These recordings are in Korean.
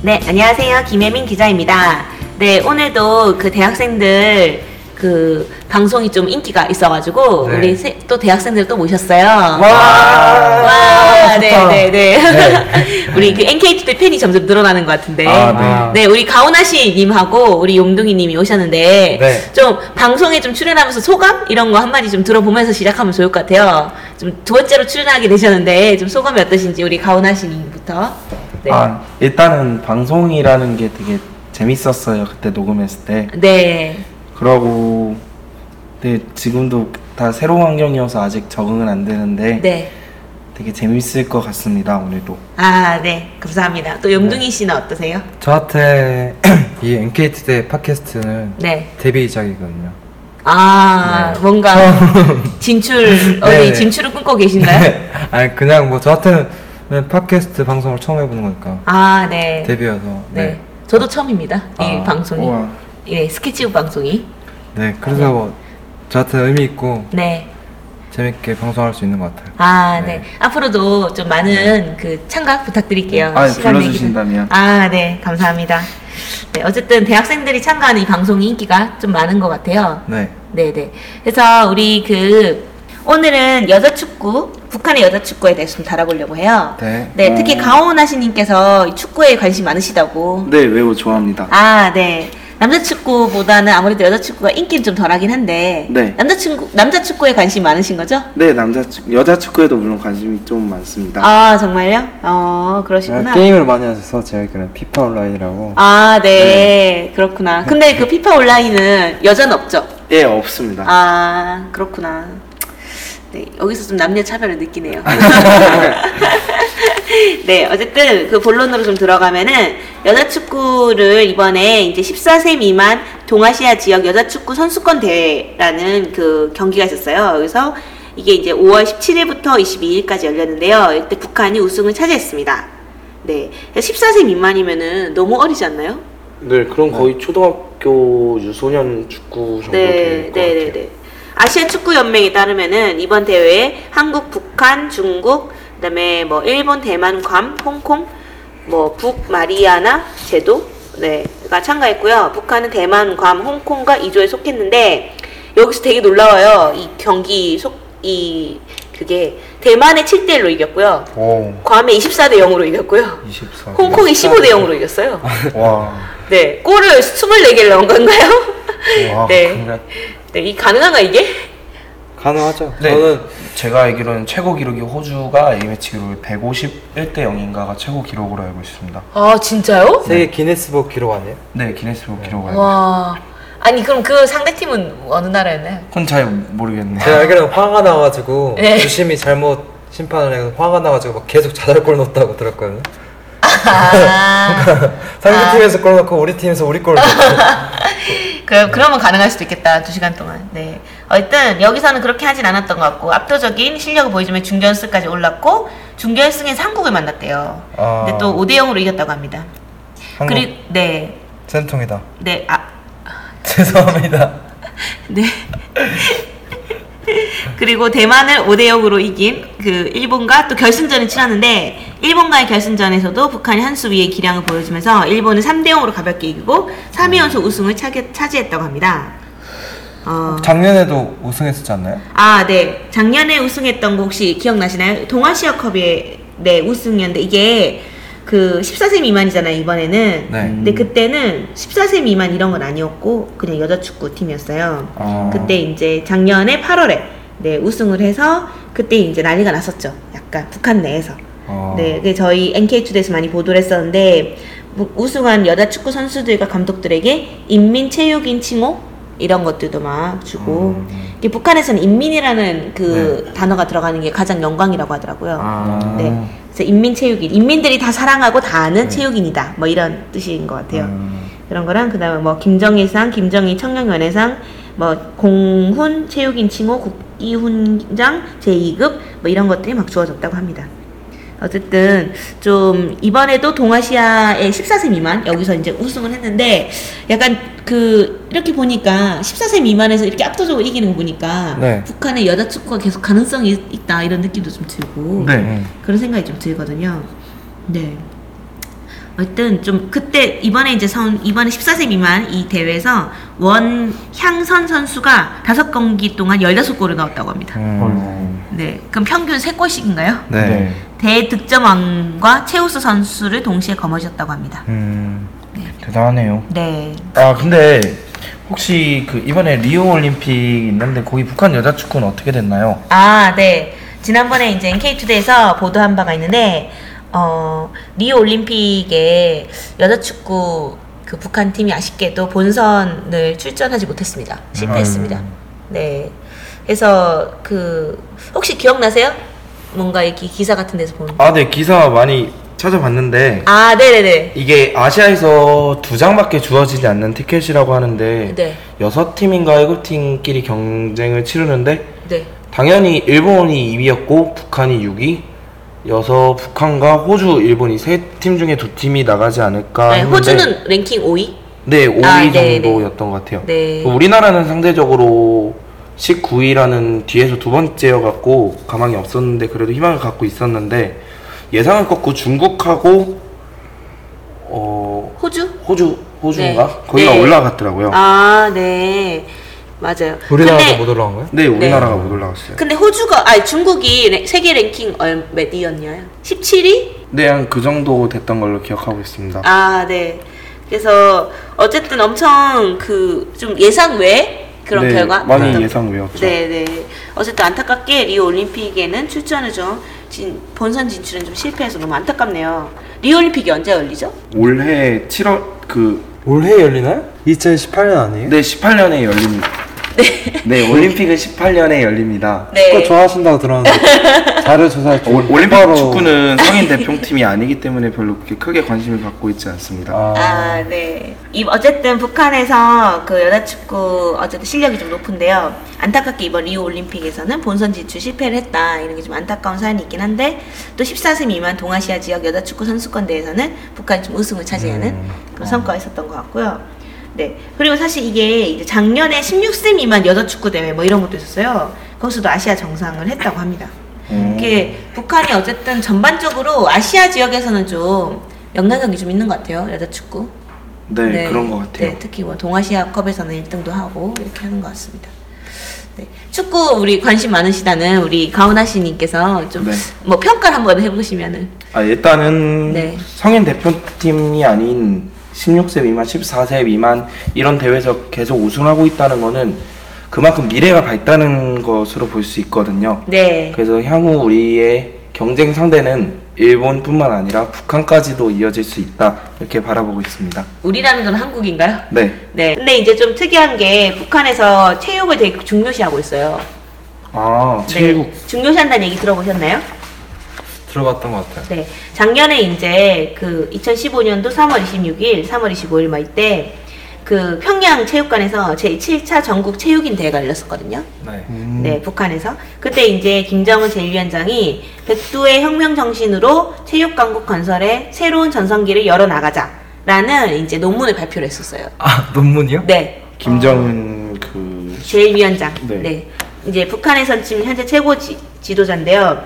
네, 안녕하세요. 김혜민 기자입니다. 네, 오늘도 그 대학생들 그 방송이 좀 인기가 있어가지고 네. 우리 또 대학생들 또 모셨어요. 와, 네네네. 네, 네. 우리 그 NK투데이 팬이 점점 늘어나는 것 같은데. 아, 네. 네, 우리 가오나시님하고 우리 용둥이님이 오셨는데 네. 좀 방송에 좀 출연하면서 소감 이런 거 한마디 좀 들어보면서 시작하면 좋을 것 같아요. 좀 두 번째로 출연하게 되셨는데 좀 소감이 어떠신지 우리 가오나시님부터. 네. 아, 일단은 방송이라는 게 되게 재밌었어요. 그때 녹음했을 때. 네. 그러고 근데 지금도 다 새로운 환경이어서 아직 적응은 안 되는데 네. 되게 재밌을 것 같습니다. 오늘도. 아, 네. 감사합니다. 또 용둥이 씨는 어떠세요? 저한테 이 NK투데이 팟캐스트는 네. 데뷔작이거든요. 아, 네. 뭔가 진출, 어디 진출을 꿈꿔 계신가요? 네. 아니, 그냥 뭐 저한테는 팟캐스트 방송을 처음 해보는 거니까. 아, 네. 데뷔여서. 네. 네. 저도 처음입니다. 아, 이 방송이. 우와. 예, 스케치북 방송이. 네, 그래서 뭐 저한테 의미 있고 네. 재밌게 방송할 수 있는 것 같아요. 아, 네. 네. 앞으로도 좀 많은 그 참가 부탁드릴게요. 아, 불러주신다면. 아, 네, 감사합니다. 네, 어쨌든 대학생들이 참가하는 이 방송이 인기가 좀 많은 것 같아요. 네. 네, 네. 그래서 우리 그 오늘은 여자 축구, 북한의 여자 축구에 대해서 좀 다뤄보려고 해요. 네. 네, 특히 가오나시님께서 축구에 관심 많으시다고. 네, 매우 좋아합니다. 아, 네. 남자축구보다는 아무래도 여자축구가 인기는 좀 덜하긴 한데 네. 남자축구에 관심 많으신 거죠? 네, 여자축구에도 물론 관심이 좀 많습니다. 아, 정말요? 어, 그러시구나. 게임을 많이 하셔서 제가 그냥 피파 온라인이라고. 아, 네. 네. 그렇구나. 근데 그 피파 온라인은 여자는 없죠? 예, 없습니다. 아, 그렇구나. 네, 여기서 좀 남녀 차별을 느끼네요. 네, 어쨌든 그 본론으로 좀 들어가면은 여자 축구를 이번에 이제 14세 미만 동아시아 지역 여자 축구 선수권 대회라는 그 경기가 있었어요. 그래서 이게 이제 5월 17일부터 22일까지 열렸는데요. 이때 북한이 우승을 차지했습니다. 네, 14세 미만이면은 너무 어리지 않나요? 네, 그럼 거의 초등학교 유소년 축구 정도 될 것 같아요. 네. 아시아 축구 연맹에 따르면은 이번 대회에 한국, 북한, 중국, 그다음에 뭐 일본, 대만, 괌, 홍콩, 뭐 북마리아나 제도 네가 참가했고요. 북한은 대만, 괌, 홍콩과 2조에 속했는데 여기서 되게 놀라워요. 이 경기 그게 대만에 7대1로 이겼고요. 오. 괌에 24대 0으로 이겼고요. 홍콩이 15대 0으로 이겼어요. 와. 네, 골을 24개를 넣은 건가요? 와, 네. 그래. 네, 이 가능한가 이게? 가능하죠. 네. 저는 제가 알기로는 최고 기록이 호주가 A매치 기록이 151대 0인가가 최고 기록으로 알고 있습니다. 아, 진짜요? 세계 네. 기네스북 기록 아니에요? 네, 기네스북 기록 아니에요. 와, 아니 그럼 그 상대팀은 어느 나라였나요? 그건 잘 모르겠네요. 제가 알기로는 화가 나가지고 주심이 잘못 심판을 해서 화가 나가지고 막 계속 자잘골 넣었다고 들었거든요. 상대팀에서 골 넣고 우리 팀에서 우리 골 넣고. 그러면 가능할 수도 있겠다. 2시간 동안. 네. 어쨌든 여기서는 그렇게 하진 않았던 것 같고 압도적인 실력을 보여주며 준결승까지 올랐고 준결승에서 한국을 만났대요. 아... 근데 또 5대 0으로 이겼다고 합니다. 한국... 그리고 네. 센통이다. 네. 아. 죄송합니다. 네. 그리고 대만을 5대 0으로 이긴 그 일본과 또 결승전을 치렀는데 일본과의 결승전에서도 북한이 한 수 위의 기량을 보여주면서 일본은 3대 0으로 가볍게 이기고 3회 연속 우승을 차지했다고 합니다. 작년에도 우승했었지 않나요? 아, 네. 작년에 우승했던 거 혹시 기억나시나요? 동아시아컵에 네, 우승이었는데 이게 그 14세 미만이잖아요, 이번에는. 네. 근데 그때는 14세 미만 이런 건 아니었고 그냥 여자 축구 팀이었어요. 아. 그때 이제 작년에 8월에 네, 우승을 해서 그때 이제 난리가 났었죠. 약간 북한 내에서. 아. 네. 그 저희 NK투데이에서 많이 보도를 했었는데 우승한 여자 축구 선수들과 감독들에게 인민 체육인 칭호 이런 것들도 막 주고 이게 북한에서는 인민이라는 그 네. 단어가 들어가는 게 가장 영광이라고 하더라고요. 아. 네. 인민체육인, 인민들이 다 사랑하고 다 아는 체육인이다. 뭐 이런 뜻인 것 같아요. 그런 거랑 그 다음에 뭐 김정일상, 김정일 청년연예상, 뭐 공훈, 체육인 칭호, 국기훈장, 제2급 뭐 이런 것들이 막 주어졌다고 합니다. 어쨌든 좀 이번에도 동아시아의 14세 미만 여기서 이제 우승을 했는데 약간 그 이렇게 보니까 14세 미만에서 이렇게 압도적으로 이기는 거 보니까 네. 북한의 여자 축구가 계속 가능성이 있다 이런 느낌도 좀 들고 네. 그런 생각이 좀 들거든요. 네. 어쨌든 좀 그때 이번에 이제 이번에 14세 미만 이 대회에서 원향선 선수가 5경기 동안 15골을 넣었다고 합니다. 네, 그럼 평균 3골씩인가요? 네. 대득점왕과 최우수 선수를 동시에 거머쥐었다고 합니다. 네. 대단하네요. 네. 아 근데 혹시 그 이번에 리오 올림픽 있는데 거기 북한 여자 축구는 어떻게 됐나요? 아 네. 지난번에 이제 NK투데이에서 보도한 바가 있는데. 리오 올림픽에 여자 축구 그 북한 팀이 아쉽게도 본선을 출전하지 못했습니다. 실패했습니다. 네. 그래서 그 혹시 기억나세요? 뭔가 이렇게 기사 같은 데서 보는. 아, 네. 기사 많이 찾아봤는데. 아, 네네네. 이게 아시아에서 2장밖에 주어지지 않는 티켓이라고 하는데. 네. 6팀인가 7팀끼리 경쟁을 치르는데. 네. 당연히 일본이 2위였고 북한이 6위. 여서 북한과 호주, 일본이 3팀 중에 2팀이 나가지 않을까 했는데 호주는 랭킹 5위? 네, 5위 정도였던 것 같아요. 네. 우리나라는 상대적으로 19위라는 뒤에서 2번째여갖고 가망이 없었는데 그래도 희망을 갖고 있었는데 예상을 꺾고 중국하고 호주인가? 네. 거기가 네. 올라갔더라고요. 아, 네. 맞아요. 우리나라가 근데, 못 올라간 거예요? 네, 우리나라가 못 올라갔어요. 근데 중국이 세계 랭킹 몇 위였냐요? 17위? 네, 한 그 정도 됐던 걸로 기억하고 있습니다. 아, 네. 그래서 어쨌든 엄청 그 좀 예상 외 그런 결과? 많이 예상 외였죠. 네, 네. 어쨌든 안타깝게 리오 올림픽에는 출전을 본선 진출은 좀 실패해서 너무 안타깝네요. 리오 올림픽이 언제 열리죠? 올해 7월 올해 열리나요? 2018년 아니에요? 네, 18년에 열립니다. 네. 네, 올림픽은 18년에 열립니다. 네. 축구 좋아하신다고 들었는데 자료 조사할 때 올림픽 축구는 성인 대표팀이 아니기 때문에 별로 그렇게 크게 관심을 갖고 있지 않습니다. 아, 네. 어쨌든 북한에서 그 여자 축구 어쨌든 실력이 좀 높은데요. 안타깝게 이번 리우 올림픽에서는 본선 진출 실패를 했다. 이런 게 좀 안타까운 사연이 있긴 한데 또 14세 미만 동아시아 지역 여자 축구 선수권 대회에서는 북한이 좀 우승을 차지하는 그런 성과가 있었던 것 같고요. 네. 그리고 사실 이게 이제 작년에 16세 미만 여자 축구 대회 뭐 이런 것도 있었어요. 거기서도 아시아 정상을 했다고 합니다. 이게 북한이 어쨌든 전반적으로 아시아 지역에서는 좀 영향력이 좀 있는 것 같아요. 여자 축구. 네, 네. 그런 것 같아요. 네, 특히 뭐 동아시아 컵에서는 1등도 하고 이렇게 하는 것 같습니다. 네. 축구 우리 관심 많으시다는 우리 가오나씨님께서 좀 뭐 평가를 한번 해보시면은. 아, 일단은 네. 성인 대표팀이 아닌 16세 미만, 14세 미만 이런 대회에서 계속 우승하고 있다는 거는 그만큼 미래가 밝다는 것으로 볼 수 있거든요. 네. 그래서 향후 우리의 경쟁 상대는 일본뿐만 아니라 북한까지도 이어질 수 있다 이렇게 바라보고 있습니다. 우리라는 건 한국인가요? 네. 네. 근데 이제 좀 특이한 게 북한에서 체육을 되게 중요시하고 있어요. 아, 체육. 네. 중요시한다는 얘기 들어보셨나요? 들어봤던 것 같아요. 네, 작년에 이제 그 2015년도 3월 26일, 3월 25일 막 이때 그 평양 체육관에서 제7차 전국 체육인 대회가 열렸었거든요. 네. 네, 북한에서 그때 이제 김정은 제1위원장이 백두의 혁명 정신으로 체육 강국 건설에 새로운 전성기를 열어 나가자라는 이제 논문을 발표를 했었어요. 아, 논문이요? 네. 김정은 그 제1위원장. 네. 네. 이제 북한에선 지금 현재 최고 지도자인데요.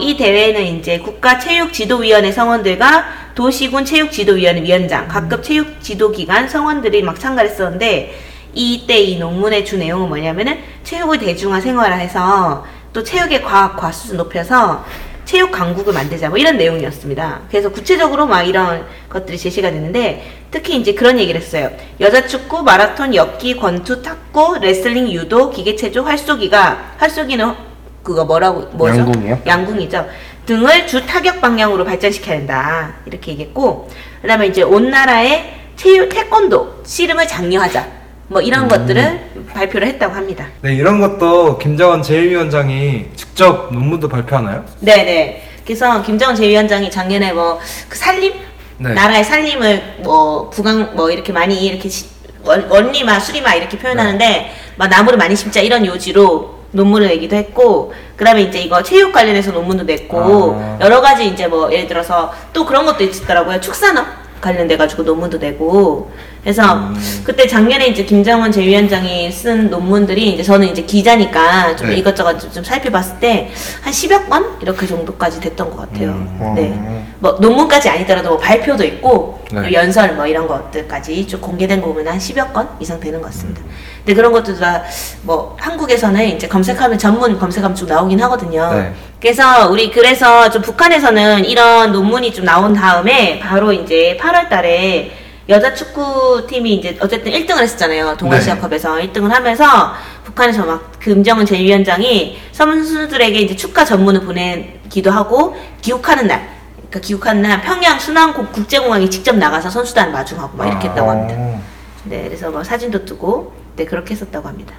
이 대회는 이제 국가체육지도위원회 성원들과 도시군 체육지도위원회 위원장, 각급 체육지도기관 성원들이 막 참가를 했었는데 이때 이 논문에 준 내용은 뭐냐면은 체육을 대중화 생활화해서 또 체육의 과학화 수준 높여서 체육 강국을 만들자 뭐 이런 내용이었습니다. 그래서 구체적으로 막 이런 것들이 제시가 됐는데 특히 이제 그런 얘기를 했어요. 여자 축구, 마라톤, 역기, 권투, 탁구, 레슬링, 유도, 기계체조, 활쏘기는 그거 뭐죠? 양궁이요? 양궁이죠. 등을 주 타격 방향으로 발전시켜야 된다. 이렇게 얘기했고, 그 다음에 이제 온 나라의 태권도, 씨름을 장려하자. 뭐 이런 것들을 발표를 했다고 합니다. 네, 이런 것도 김정은 제1위원장이 직접 논문도 발표하나요? 네네. 그래서 김정은 제1위원장이 작년에 뭐 그 살림? 네. 나라의 살림을 뭐 부강, 뭐 이렇게 많이 이렇게 원리마, 수리마 이렇게 표현하는데, 네. 막 나무를 많이 심자 이런 요지로 논문을 내기도 했고, 그 다음에 이제 이거 체육 관련해서 논문도 냈고, 여러 가지 이제 뭐 예를 들어서 또 그런 것도 있었더라고요. 축산업. 관련돼가지고 논문도 내고. 그래서 그때 작년에 이제 김정은 제1위원장이 쓴 논문들이 이제 저는 이제 기자니까 좀 네. 이것저것 좀 살펴봤을 때 한 10여 건? 이렇게 정도까지 됐던 것 같아요. 네. 뭐 논문까지 아니더라도 뭐 발표도 있고 네. 연설 뭐 이런 것들까지 쭉 공개된 거 보면 한 10여 건 이상 되는 것 같습니다. 근데 그런 것들도 다 뭐 한국에서는 이제 검색하면 전문 검색하면 쭉 나오긴 하거든요. 네. 그래서 그래서 좀 북한에서는 이런 논문이 좀 나온 다음에 바로 이제 8월 달에 여자 축구팀이 이제 어쨌든 1등을 했었잖아요. 동아시아컵에서 네. 1등을 하면서 북한에서 막 김정은 제1위원장이 선수들에게 이제 축가 전문을 보내기도 하고 기욱하는 날 평양 순안국 국제공항에 직접 나가서 선수단 마중하고 막 이렇게 했다고 합니다. 네, 그래서 뭐 사진도 뜨고 네, 그렇게 했었다고 합니다.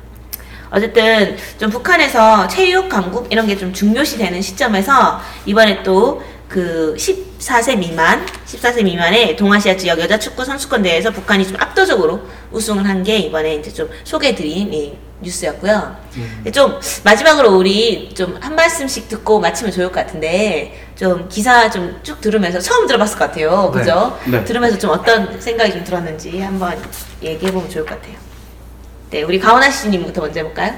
어쨌든 좀 북한에서 체육 강국 이런 게 좀 중요시 되는 시점에서 이번에 또 그 14세 미만의 동아시아 지역 여자 축구 선수권 대회에서 북한이 좀 압도적으로 우승을 한 게 이번에 이제 좀 소개해드린 이 뉴스였고요. 좀 마지막으로 우리 좀 한 말씀씩 듣고 마치면 좋을 것 같은데 좀 기사 좀 쭉 들으면서 처음 들어봤을 것 같아요. 그죠? 네. 네. 들으면서 좀 어떤 생각이 좀 들었는지 한번 얘기해보면 좋을 것 같아요. 네, 우리 가오나 씨님부터 먼저 해볼까요?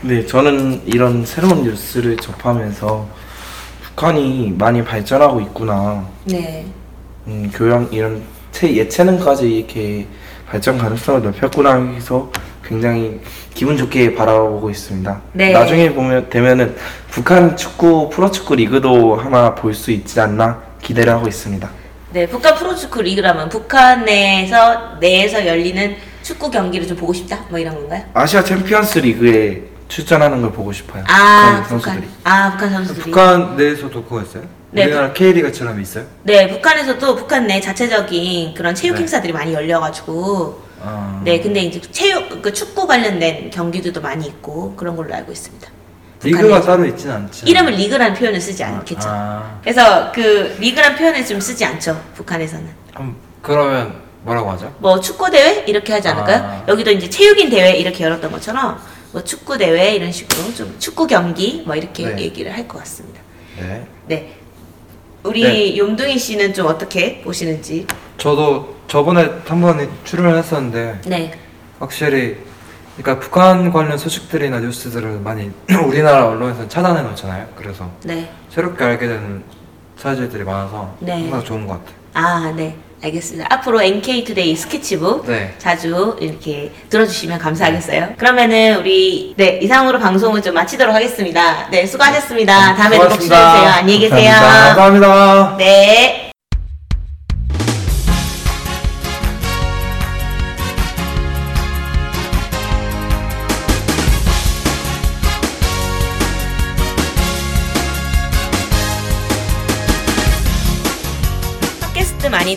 네, 저는 이런 새로운 뉴스를 접하면서 북한이 많이 발전하고 있구나. 네. 교양 이런 예체능까지 이렇게 발전 가능성을 넓혔구나 해서 굉장히 기분 좋게 바라보고 있습니다. 네. 나중에 되면은 북한 축구 프로축구 리그도 하나 볼 수 있지 않나 기대를 하고 있습니다. 네, 북한 프로축구 리그라면 북한 내에서 열리는 축구 경기를 좀 보고 싶다? 뭐 이런 건가요? 아시아 챔피언스 리그에 출전하는 걸 보고 싶어요. 아, 북한 선수들이. 아, 북한 선수들이. 북한 내에서도 그거 있어요? 네. 우리나라 K리그처럼 있어요? 네, 북한에서도 북한 내 자체적인 그런 체육 네. 행사들이 많이 열려가지고, 네, 근데 이제 축구 관련된 경기들도 많이 있고 그런 걸로 알고 있습니다. 리그가 따로 있진 않죠. 이름을 리그라는 표현을 쓰지 않겠죠. 그래서 그 리그라는 표현을 좀 쓰지 않죠, 북한에서는. 그러면 뭐라고 하죠? 뭐 축구 대회 이렇게 하지 않을까요? 여기도 이제 체육인 대회 이렇게 열었던 것처럼. 뭐 축구 대회 이런 식으로 좀 축구 경기 뭐 이렇게 네. 얘기를 할 것 같습니다. 네. 네. 우리 네. 용둥이 씨는 좀 어떻게 보시는지? 저도 저번에 한번 출연을 했었는데, 네. 확실히 그러니까 북한 관련 소식들이나 뉴스들을 많이 우리나라 언론에서 차단해 놓잖아요. 그래서 네. 새롭게 알게 되는 사실들이 많아서 네. 정말 좋은 것 같아요. 아, 네. 알겠습니다. 앞으로 NK투데이 스케치북 네. 자주 이렇게 들어주시면 감사하겠어요. 그러면은 우리 네 이상으로 방송을 좀 마치도록 하겠습니다. 네, 수고하셨습니다. 다음에도 꼭 출연해주세요. 안녕히 계세요. 감사합니다. 감사합니다. 네. 많이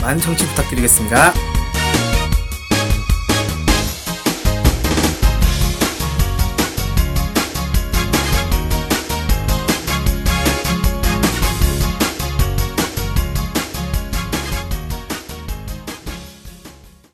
많은 청취 부탁드리겠습니다.